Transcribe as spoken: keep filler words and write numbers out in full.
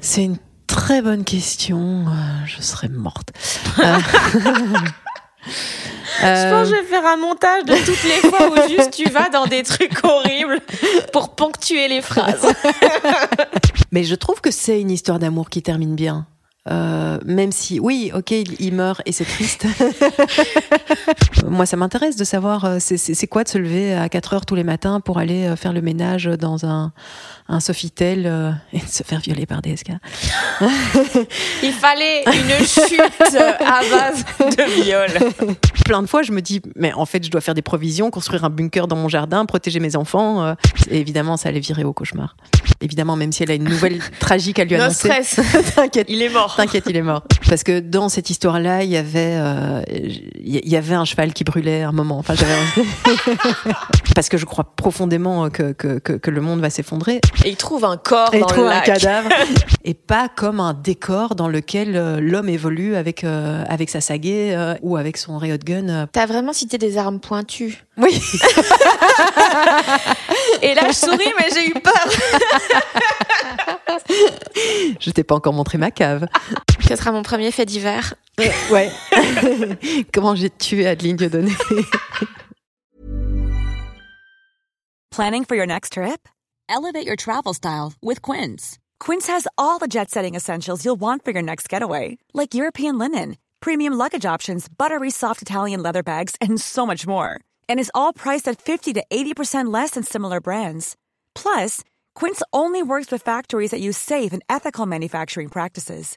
C'est une très bonne question. Euh, je serais morte. Euh... Je pense que je vais faire un montage de toutes les fois où juste tu vas dans des trucs horribles pour ponctuer les phrases. Mais je trouve que c'est une histoire d'amour qui termine bien. Euh, même si, oui, ok, il, il meurt et c'est triste. Moi, ça m'intéresse de savoir c'est, c'est, c'est quoi de se lever à quatre heures tous les matins pour aller faire le ménage dans un, un Sofitel euh, et de se faire violer par D S K. Il fallait une chute à base de viol. Plein de fois, je me dis, mais en fait, je dois faire des provisions, construire un bunker dans mon jardin, protéger mes enfants. Euh, et évidemment, ça allait virer au cauchemar. Évidemment, même si elle a une nouvelle tragique à lui annoncer. No stress. T'inquiète. Il est mort. T'inquiète, il est mort. Parce que dans cette histoire-là, il y avait, euh, il y avait un cheval qui brûlait à un moment. Enfin, j'avais... Parce que je crois profondément que, que, que, que le monde va s'effondrer. Et il trouve un corps et dans le lac. Il trouve un cadavre. Et pas comme un décor dans lequel l'homme évolue avec, euh, avec sa sagaie euh, ou avec son riot gun. T'as vraiment cité des armes pointues. Oui. Et là, je souris, mais j'ai eu peur. Je t'ai pas encore montré ma cave. Ce sera mon premier fait divers. Ouais. Comment j'ai tué Adeline Dieudonné. Planning for your next trip? Elevate your travel style with Quince. Quince has all the jet-setting essentials you'll want for your next getaway, like European linen, premium luggage options, buttery soft Italian leather bags, and so much more. And is all priced at fifty to eighty percent less than similar brands. Plus, Quince only works with factories that use safe and ethical manufacturing practices.